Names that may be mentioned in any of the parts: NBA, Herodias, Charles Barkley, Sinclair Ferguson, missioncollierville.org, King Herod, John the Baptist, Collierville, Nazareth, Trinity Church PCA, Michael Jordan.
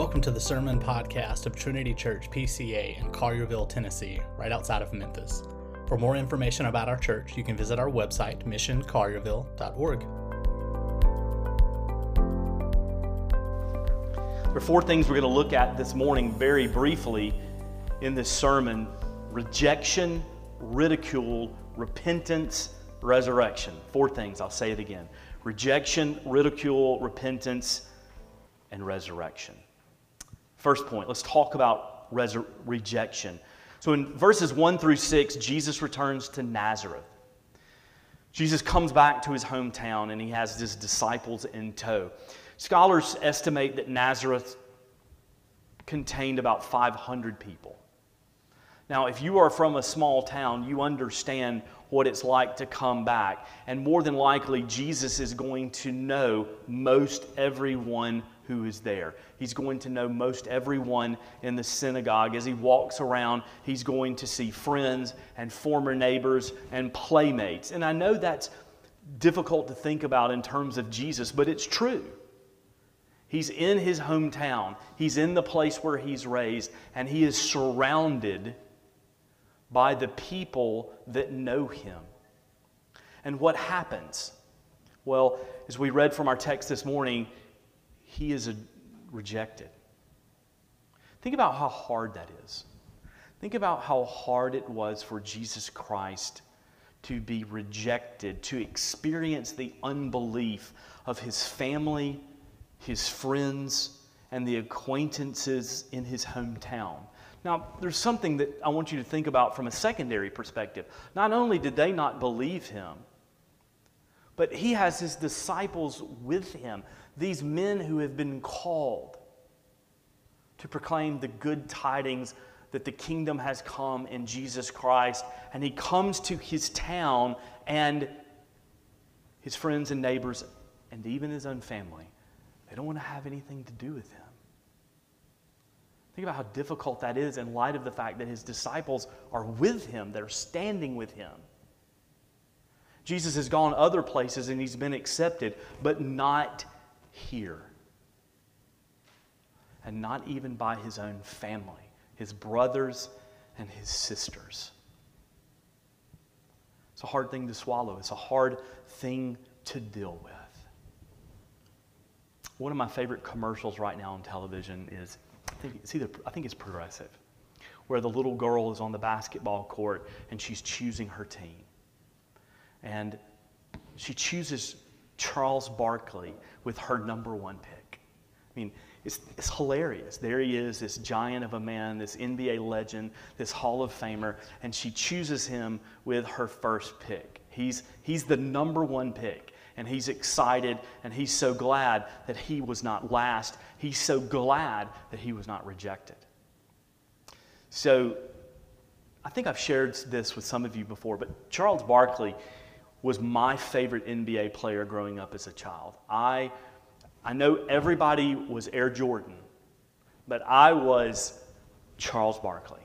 Welcome to the Sermon Podcast of Trinity Church PCA in Collierville, Tennessee, right outside of Memphis. For more information about our church, you can visit our website, missioncollierville.org. There are four things we're going to look at this morning very briefly in this sermon: rejection, ridicule, repentance, resurrection. Four things. I'll say it again. Rejection, ridicule, repentance, and resurrection. First point, let's talk about rejection. So in verses 1-6, Jesus returns to Nazareth. Jesus comes back to his hometown and he has his disciples in tow. Scholars estimate that Nazareth contained about 500 people. Now, if you are from a small town, you understand what it's like to come back. And more than likely, Jesus is going to know most everyone who is there. He's going to know most everyone in the synagogue. As he walks around, he's going to see friends and former neighbors and playmates. And I know that's difficult to think about in terms of Jesus, but it's true. He's in his hometown. He's in the place where he's raised, and he is surrounded by the people that know him. And what happens? Well, as we read from our text this morning, he is rejected. Think about how hard that is. Think about how hard it was for Jesus Christ to be rejected, to experience the unbelief of his family, his friends, and the acquaintances in his hometown. Now, there's something that I want you to think about from a secondary perspective. Not only did they not believe him, but he has his disciples with him, these men who have been called to proclaim the good tidings that the kingdom has come in Jesus Christ. And he comes to his town, and his friends and neighbors, and even his own family, they don't want to have anything to do with him. Think about how difficult that is in light of the fact that his disciples are with him. They're standing with him. Jesus has gone other places and he's been accepted, but not here. And not even by his own family, his brothers and his sisters. It's a hard thing to swallow. It's a hard thing to deal with. One of my favorite commercials right now on television is, I think it's Progressive, where the little girl is on the basketball court and she's choosing her team. And she chooses Charles Barkley with her number 1 pick. I mean, it's hilarious. There he is, this giant of a man, this NBA legend, this Hall of Famer, and she chooses him with her first pick. He's the number 1 pick. And he's excited, and he's so glad that he was not last. He's so glad that he was not rejected. So, I think I've shared this with some of you before, but Charles Barkley was my favorite NBA player growing up as a child. I know everybody was Air Jordan, but I was Charles Barkley.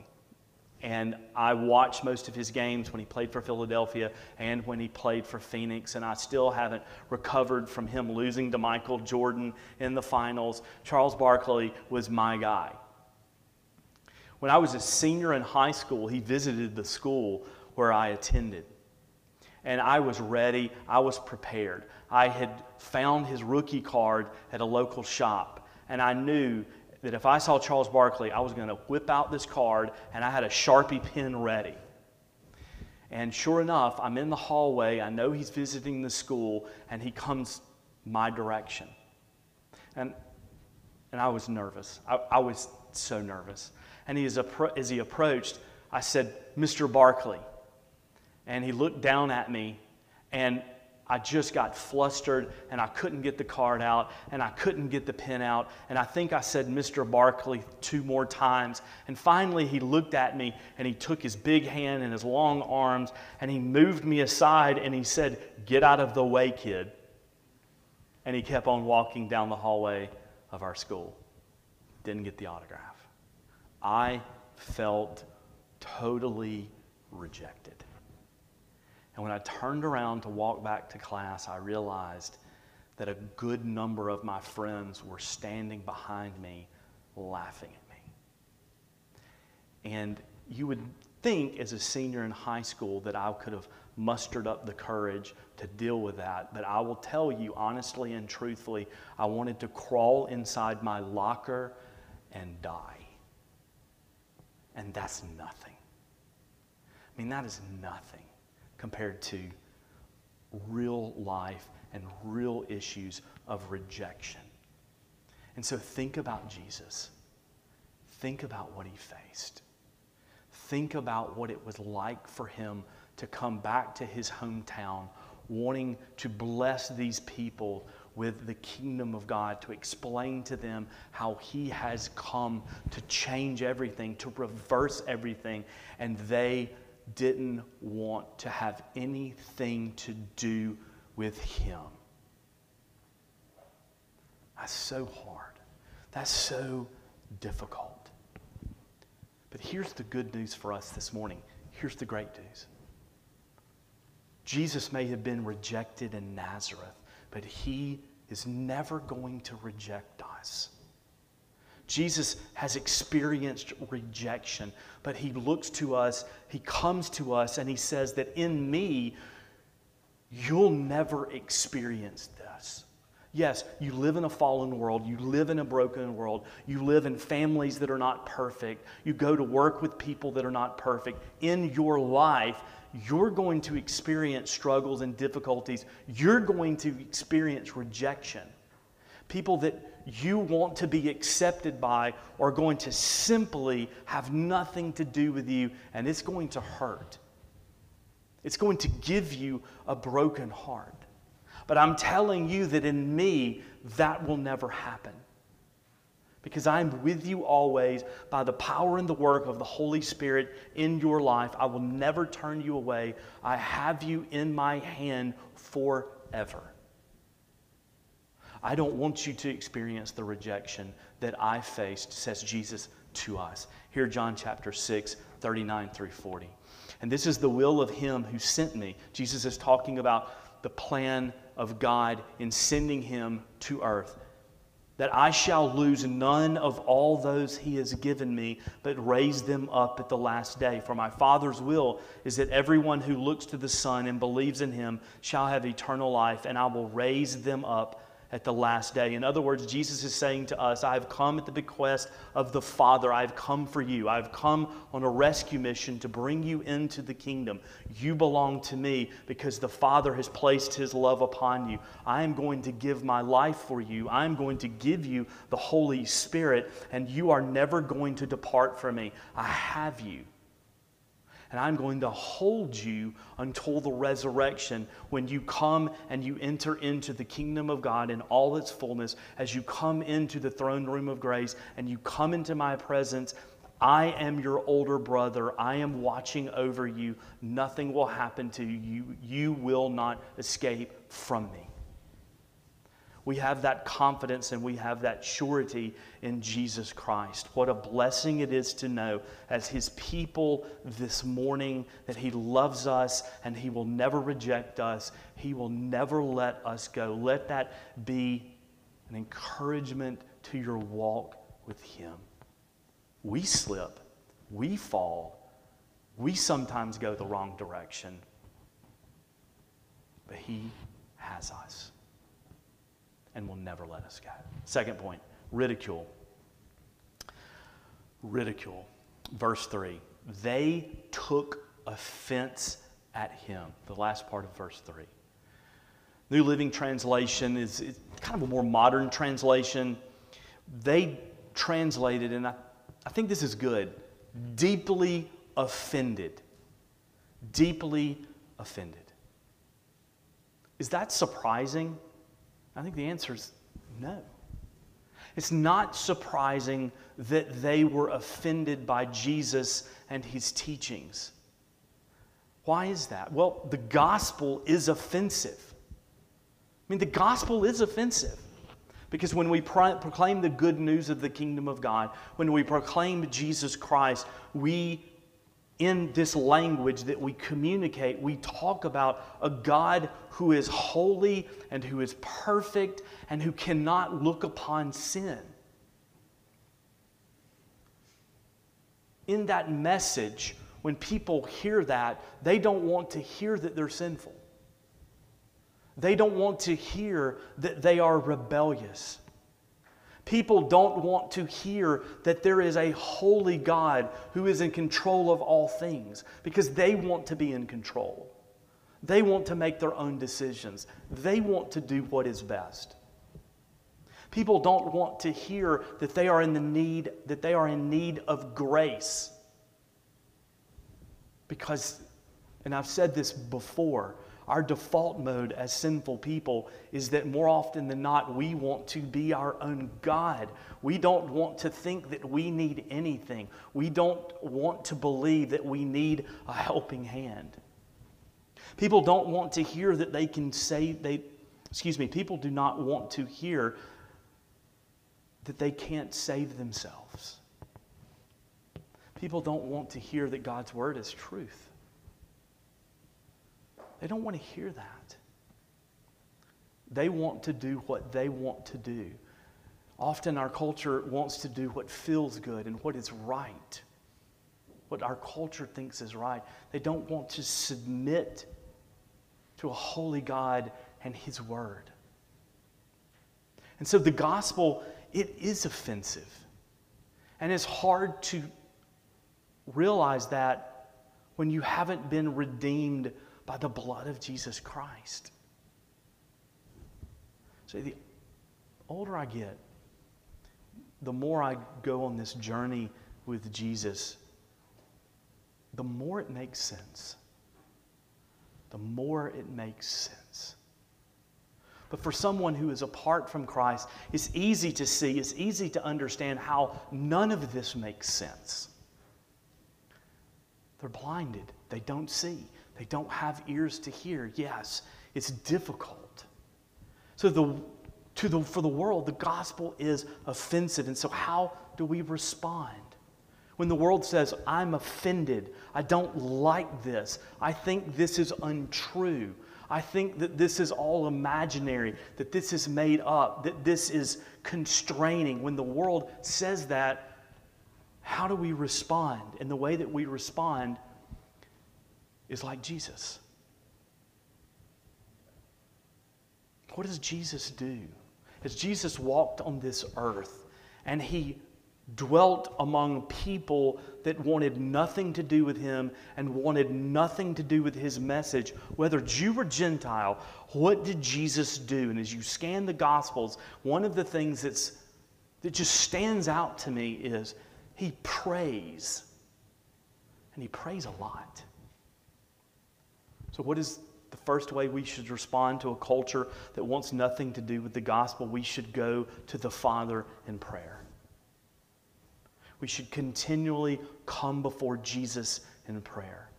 And I watched most of his games when he played for Philadelphia and when he played for Phoenix. And I still haven't recovered from him losing to Michael Jordan in the finals. Charles Barkley was my guy. When I was a senior in high school, he visited the school where I attended. And I was ready. I was prepared. I had found his rookie card at a local shop. And I knew that if I saw Charles Barkley, I was going to whip out this card, and I had a Sharpie pen ready. And sure enough, I'm in the hallway. I know he's visiting the school, and he comes my direction. And I was nervous. I was so nervous. And as he approached, I said, "Mr. Barkley." And he looked down at me, and I just got flustered, and I couldn't get the card out, and I couldn't get the pen out, and I think I said Mr. Barkley 2 more times. And finally he looked at me, and he took his big hand and his long arms, and he moved me aside, and he said, "Get out of the way, kid." And he kept on walking down the hallway of our school. Didn't get the autograph. I felt totally rejected. And when I turned around to walk back to class, I realized that a good number of my friends were standing behind me laughing at me. And you would think as a senior in high school that I could have mustered up the courage to deal with that. But I will tell you honestly and truthfully, I wanted to crawl inside my locker and die. And that's nothing. I mean, that is nothing compared to real life and real issues of rejection. And so think about Jesus. Think about what he faced. Think about what it was like for him to come back to his hometown, wanting to bless these people with the kingdom of God, to explain to them how he has come to change everything, to reverse everything, and they didn't want to have anything to do with him. That's so hard. That's so difficult. But here's the good news for us this morning. Here's the great news. Jesus may have been rejected in Nazareth, but he is never going to reject us. Jesus has experienced rejection, but he looks to us, he comes to us, and he says that in me, you'll never experience this. Yes, you live in a fallen world. You live in a broken world. You live in families that are not perfect. You go to work with people that are not perfect. In your life, you're going to experience struggles and difficulties. You're going to experience rejection. People that you want to be accepted by are going to simply have nothing to do with you, and it's going to hurt. It's going to give you a broken heart. But I'm telling you that in me, that will never happen. Because I'm with you always by the power and the work of the Holy Spirit in your life. I will never turn you away. I have you in my hand forever. I don't want you to experience the rejection that I faced, says Jesus to us. Here, John chapter 6, 39 through 40. And this is the will of him who sent me. Jesus is talking about the plan of God in sending him to earth, that I shall lose none of all those he has given me, but raise them up at the last day. For my Father's will is that everyone who looks to the Son and believes in him shall have eternal life, and I will raise them up at the last day. In other words, Jesus is saying to us, I have come at the bequest of the Father. I have come for you. I have come on a rescue mission to bring you into the kingdom. You belong to me because the Father has placed his love upon you. I am going to give my life for you. I am going to give you the Holy Spirit, and you are never going to depart from me. I have you. And I'm going to hold you until the resurrection when you come and you enter into the kingdom of God in all its fullness. As you come into the throne room of grace and you come into my presence, I am your older brother. I am watching over you. Nothing will happen to you. You will not escape from me. We have that confidence and we have that surety in Jesus Christ. What a blessing it is to know as his people this morning that he loves us and he will never reject us. He will never let us go. Let that be an encouragement to your walk with him. We slip. We fall. We sometimes go the wrong direction. But he has us and will never let us go. Second point, ridicule. Ridicule. Verse 3, they took offense at him. The last part of verse 3. New Living Translation is kind of a more modern translation. They translated, and I think this is good, deeply offended. Deeply offended. Is that surprising? I think the answer is no. It's not surprising that they were offended by Jesus and his teachings. Why is that? Well, the gospel is offensive. I mean, the gospel is offensive. Because when we proclaim the good news of the kingdom of God, when we proclaim Jesus Christ, we, in this language that we communicate, we talk about a God who is holy and who is perfect and who cannot look upon sin. in that message, when people hear that, they don't want to hear that they're sinful. They don't want to hear that they are rebellious. People don't want to hear that there is a holy God who is in control of all things, because they want to be in control. They want to make their own decisions. They want to do what is best. People don't want to hear that they are in need of grace. Because, and I've said this before, our default mode as sinful people is that more often than not, we want to be our own God. We don't want to think that we need anything. We don't want to believe that we need a helping hand. People don't want to hear that they can say, people do not want to hear that they can't save themselves. People don't want to hear that God's word is truth. They don't want to hear that. They want to do what they want to do. Often our culture wants to do what feels good and what is right, what our culture thinks is right. They don't want to submit to a holy God and His word. And so the gospel, it is offensive. And it's hard to realize that when you haven't been redeemed by the blood of Jesus Christ. So the older I get, the more I go on this journey with Jesus, the more it makes sense. The more it makes sense. But for someone who is apart from Christ, it's easy to see, it's easy to understand how none of this makes sense. They're blinded. They don't see. They don't have ears to hear. Yes, it's difficult. So for the world, the gospel is offensive. And so how do we respond? When the world says, I'm offended, I don't like this, I think this is untrue, I think that this is all imaginary, that this is made up, that this is constraining. When the world says that, how do we respond? And the way that we respond is like Jesus. What does Jesus do? As Jesus walked on this earth and He dwelt among people that wanted nothing to do with Him and wanted nothing to do with His message, whether Jew or Gentile, what did Jesus do? And as you scan the Gospels, one of the things that just stands out to me is He prays, and He prays a lot. So what is the first way we should respond to a culture that wants nothing to do with the gospel? We should go to the Father in prayer. We should continually come before Jesus in prayer.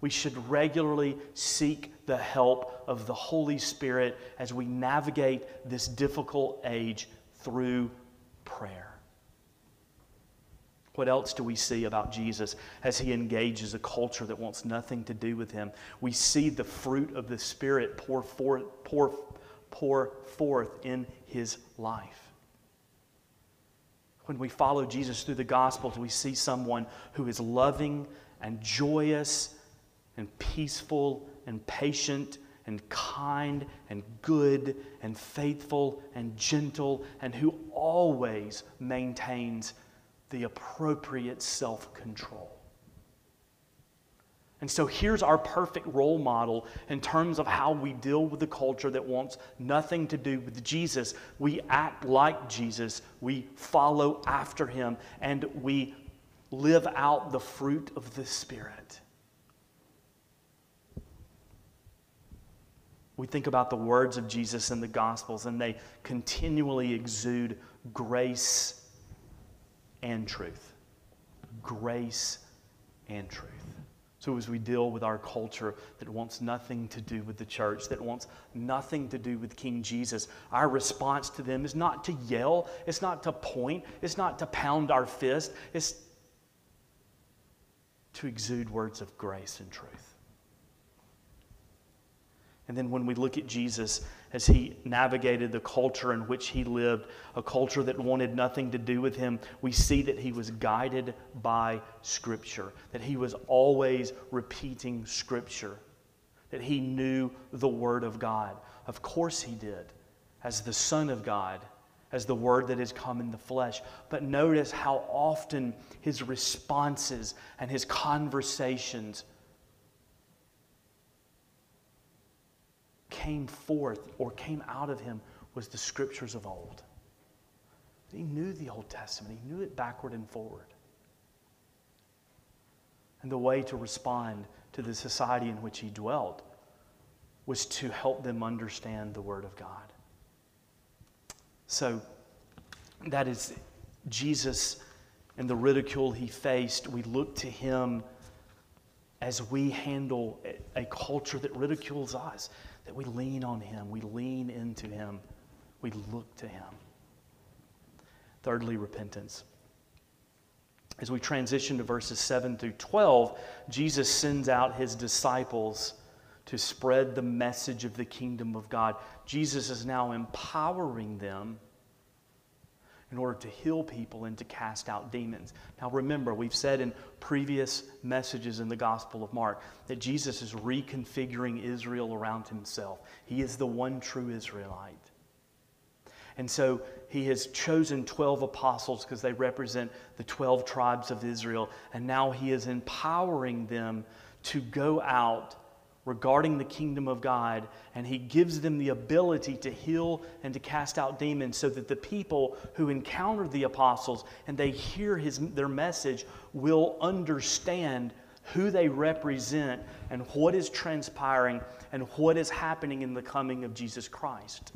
We should regularly seek the help of the Holy Spirit as we navigate this difficult age through prayer. What else do we see about Jesus as He engages a culture that wants nothing to do with Him? We see the fruit of the Spirit pour forth in His life. When we follow Jesus through the Gospels, we see someone who is loving and joyous and peaceful and patient and kind and good and faithful and gentle and who always maintains the appropriate self-control. And so here's our perfect role model in terms of how we deal with the culture that wants nothing to do with Jesus. We act like Jesus, we follow after Him, and we live out the fruit of the Spirit. We think about the words of Jesus in the Gospels, and they continually exude grace and truth. Grace and truth. So as we deal with our culture that wants nothing to do with the church, that wants nothing to do with King Jesus, our response to them is not to yell, it's not to point, it's not to pound our fist, it's to exude words of grace and truth. And then when we look at Jesus as he navigated the culture in which he lived, a culture that wanted nothing to do with him, we see that he was guided by Scripture, that he was always repeating Scripture, that he knew the Word of God. Of course he did, as the Son of God, as the Word that has come in the flesh. But notice how often his responses and his conversations came forth or came out of him was the Scriptures of old. He knew the Old Testament. He knew it backward and forward. And the way to respond to the society in which he dwelt was to help them understand the Word of God. So that is Jesus and the ridicule he faced. We look to him as we handle a culture that ridicules us, that we lean on him, we lean into him, we look to him. Thirdly, repentance. As we transition to verses 7 through 12, Jesus sends out his disciples to spread the message of the kingdom of God. Jesus is now empowering them in order to heal people and to cast out demons. Now remember, we've said in previous messages in the Gospel of Mark that Jesus is reconfiguring Israel around himself. He is the one true Israelite. And so he has chosen 12 apostles because they represent the 12 tribes of Israel. And now he is empowering them to go out regarding the kingdom of God, and he gives them the ability to heal and to cast out demons so that the people who encounter the apostles and they hear their message will understand who they represent and what is transpiring and what is happening in the coming of Jesus Christ.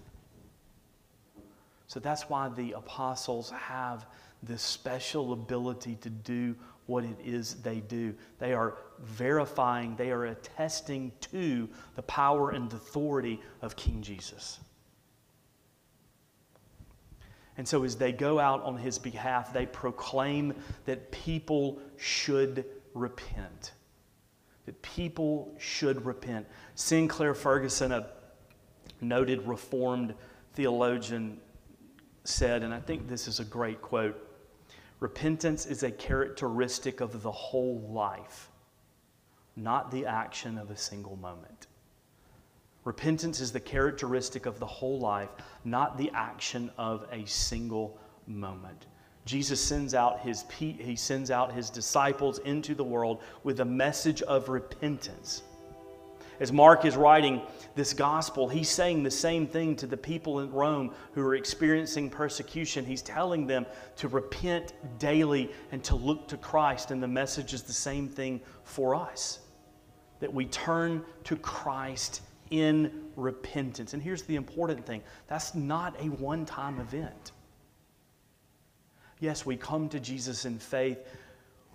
So that's why the apostles have this special ability to do what it is they do. They are verifying, they are attesting to the power and authority of King Jesus. And so as they go out on his behalf, they proclaim that people should repent. That people should repent. Sinclair Ferguson, a noted Reformed theologian, said, and I think this is a great quote, "Repentance is a characteristic of the whole life, not the action of a single moment." Repentance is the characteristic of the whole life, not the action of a single moment. Jesus sends out his disciples into the world with a message of repentance. As Mark is writing this gospel, he's saying the same thing to the people in Rome who are experiencing persecution. He's telling them to repent daily and to look to Christ. And the message is the same thing for us, that we turn to Christ in repentance. And here's the important thing. That's not a one-time event. Yes, we come to Jesus in faith.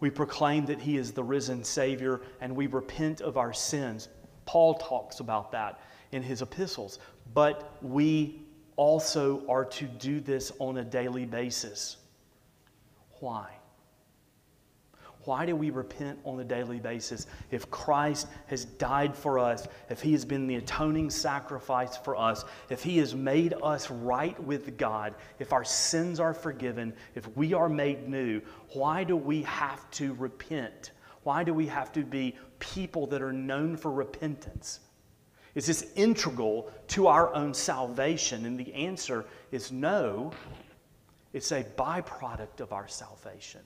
We proclaim that he is the risen Savior, and we repent of our sins. Paul talks about that in his epistles, but we also are to do this on a daily basis. Why? Why do we repent on a daily basis? If Christ has died for us, if he has been the atoning sacrifice for us, if he has made us right with God, if our sins are forgiven, if we are made new, why do we have to repent? Why do we have to be people that are known for repentance? Is this integral to our own salvation? And the answer is no. It's a byproduct of our salvation.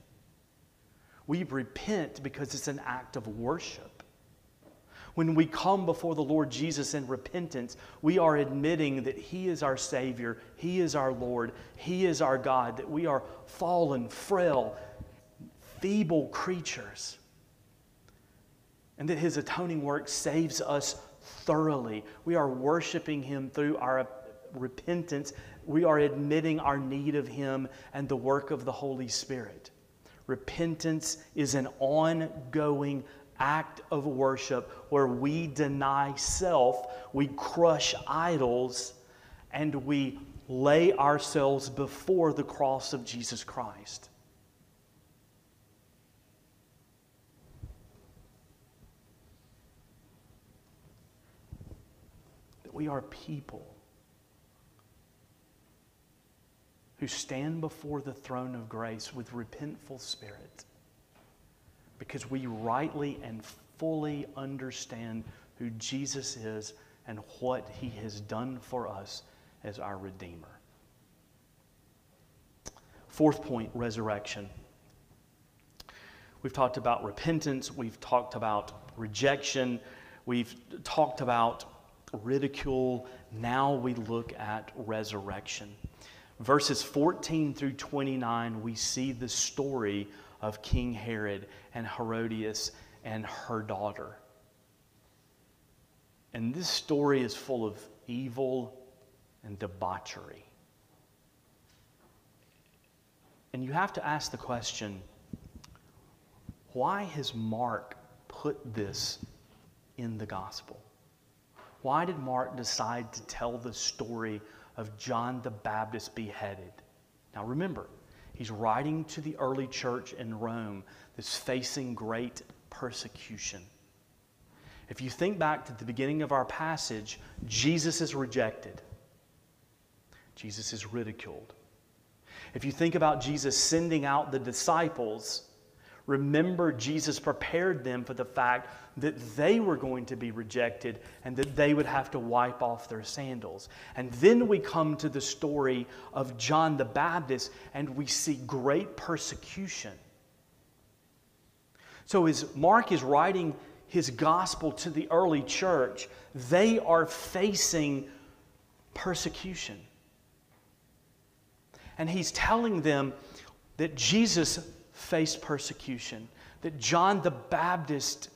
We repent because it's an act of worship. When we come before the Lord Jesus in repentance, we are admitting that he is our Savior, he is our Lord, he is our God, that we are fallen, frail, feeble creatures, and that his atoning work saves us thoroughly. We are worshiping him through our repentance. We are admitting our need of him and the work of the Holy Spirit. Repentance is an ongoing act of worship where we deny self, we crush idols, and we lay ourselves before the cross of Jesus Christ. we are people who stand before the throne of grace with repentful spirit because we rightly and fully understand who Jesus is and what he has done for us as our Redeemer. Fourth point, resurrection. We've talked about repentance. We've talked about rejection. We've talked about ridicule. Now we look at resurrection. Verses 14 through 29, we see the story of King Herod and Herodias and her daughter. And this story is full of evil and debauchery. And you have to ask the question, why has Mark put this in the gospel? Why did Mark decide to tell the story of John the Baptist beheaded? Now remember, he's writing to the early church in Rome that's facing great persecution. If you think back to the beginning of our passage, Jesus is rejected. Jesus is ridiculed. If you think about Jesus sending out the disciples, remember, Jesus prepared them for the fact that they were going to be rejected and that they would have to wipe off their sandals. And then we come to the story of John the Baptist and we see great persecution. So as Mark is writing his gospel to the early church, they are facing persecution. And he's telling them that Jesus faced persecution, that John the Baptist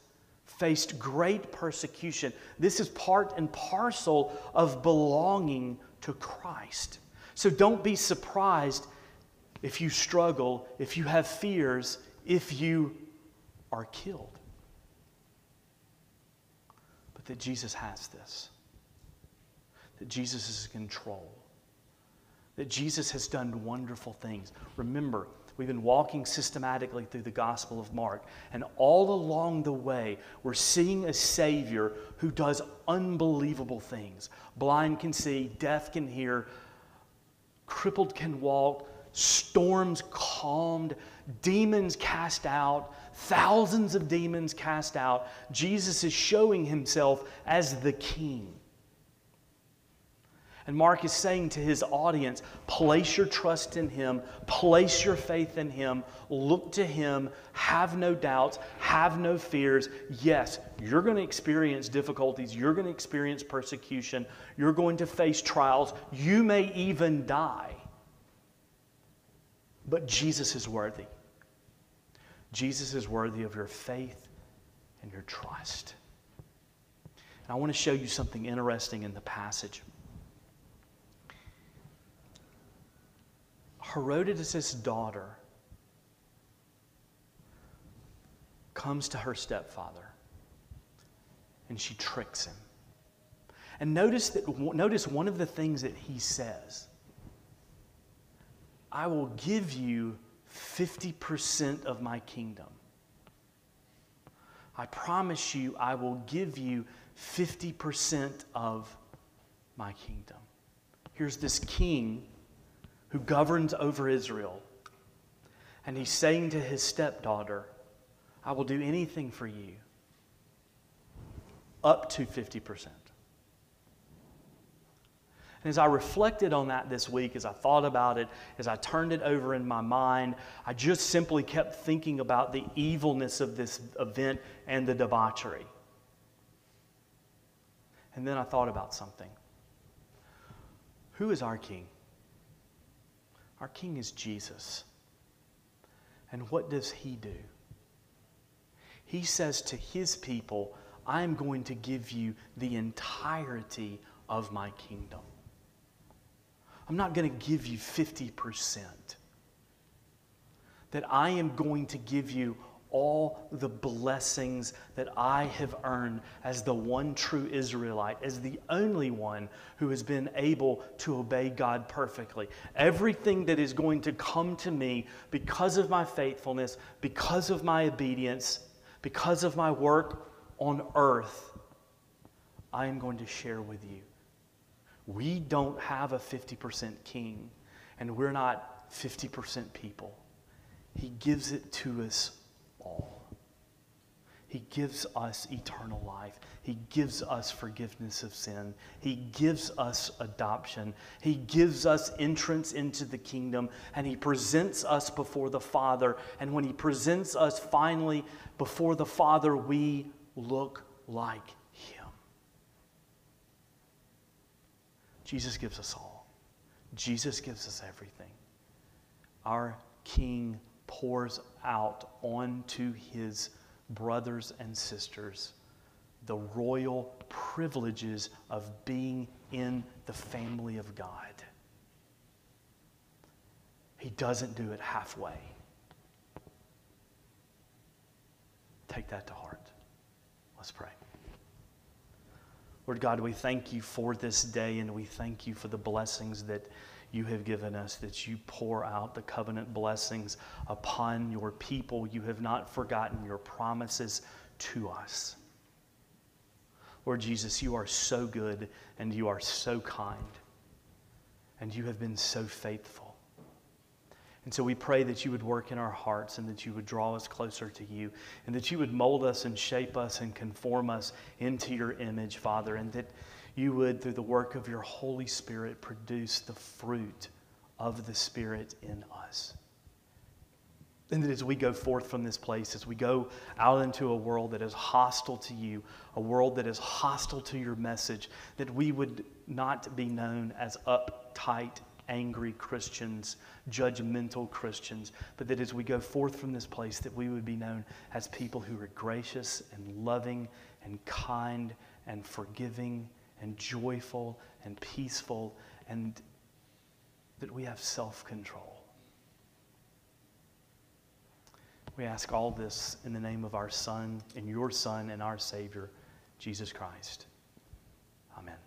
faced great persecution. This is part and parcel of belonging to Christ. So don't be surprised if you struggle, if you have fears, if you are killed. But that Jesus has this, that Jesus is in control, that Jesus has done wonderful things. Remember, we've been walking systematically through the Gospel of Mark, and all along the way, we're seeing a Savior who does unbelievable things. Blind can see, deaf can hear, crippled can walk, storms calmed, demons cast out, thousands of demons cast out. Jesus is showing himself as the King. And Mark is saying to his audience, place your trust in him, place your faith in him, look to him, have no doubts, have no fears. Yes, you're going to experience difficulties, you're going to experience persecution, you're going to face trials, you may even die. But Jesus is worthy. Jesus is worthy of your faith and your trust. And I want to show you something interesting in the passage. Herodias' daughter comes to her stepfather and she tricks him. And notice one of the things that he says, I will give you 50% of my kingdom. I promise you I will give you 50% of my kingdom. Here's this king who governs over Israel. And he's saying to his stepdaughter, I will do anything for you, up to 50%. And as I reflected on that this week, as I thought about it, as I turned it over in my mind, I just simply kept thinking about the evilness of this event and the debauchery. And then I thought about something. Who is our king? Our King is Jesus. And what does he do? He says to his people, I am going to give you the entirety of my kingdom. I'm not going to give you 50%. That I am going to give you all the blessings that I have earned as the one true Israelite, as the only one who has been able to obey God perfectly. Everything that is going to come to me because of my faithfulness, because of my obedience, because of my work on earth, I am going to share with you We don't have a 50% king, and we're not 50% people. He gives it to us all. He gives us eternal life. He gives us forgiveness of sin. He gives us adoption. He gives us entrance into the kingdom, and he presents us before the Father. And when he presents us finally before the Father, we look like him. Jesus gives us all. Jesus gives us everything. Our King pours out onto his brothers and sisters the royal privileges of being in the family of God. He doesn't do it halfway. Take that to heart. Let's pray. Lord God, we thank you for this day, and we thank you for the blessings that you have given us, that you pour out the covenant blessings upon your people. You have not forgotten your promises to us. Lord Jesus, you are so good, and you are so kind, and you have been so faithful. And so we pray that you would work in our hearts, and that you would draw us closer to you, and that you would mold us and shape us and conform us into your image, Father, and that you would, through the work of your Holy Spirit, produce the fruit of the Spirit in us. And that as we go forth from this place, as we go out into a world that is hostile to you, a world that is hostile to your message, that we would not be known as uptight, angry Christians, judgmental Christians, but that as we go forth from this place, that we would be known as people who are gracious and loving and kind and forgiving and joyful and peaceful, and that we have self-control. We ask all this in the name of our Son, in your Son, and our Savior, Jesus Christ. Amen.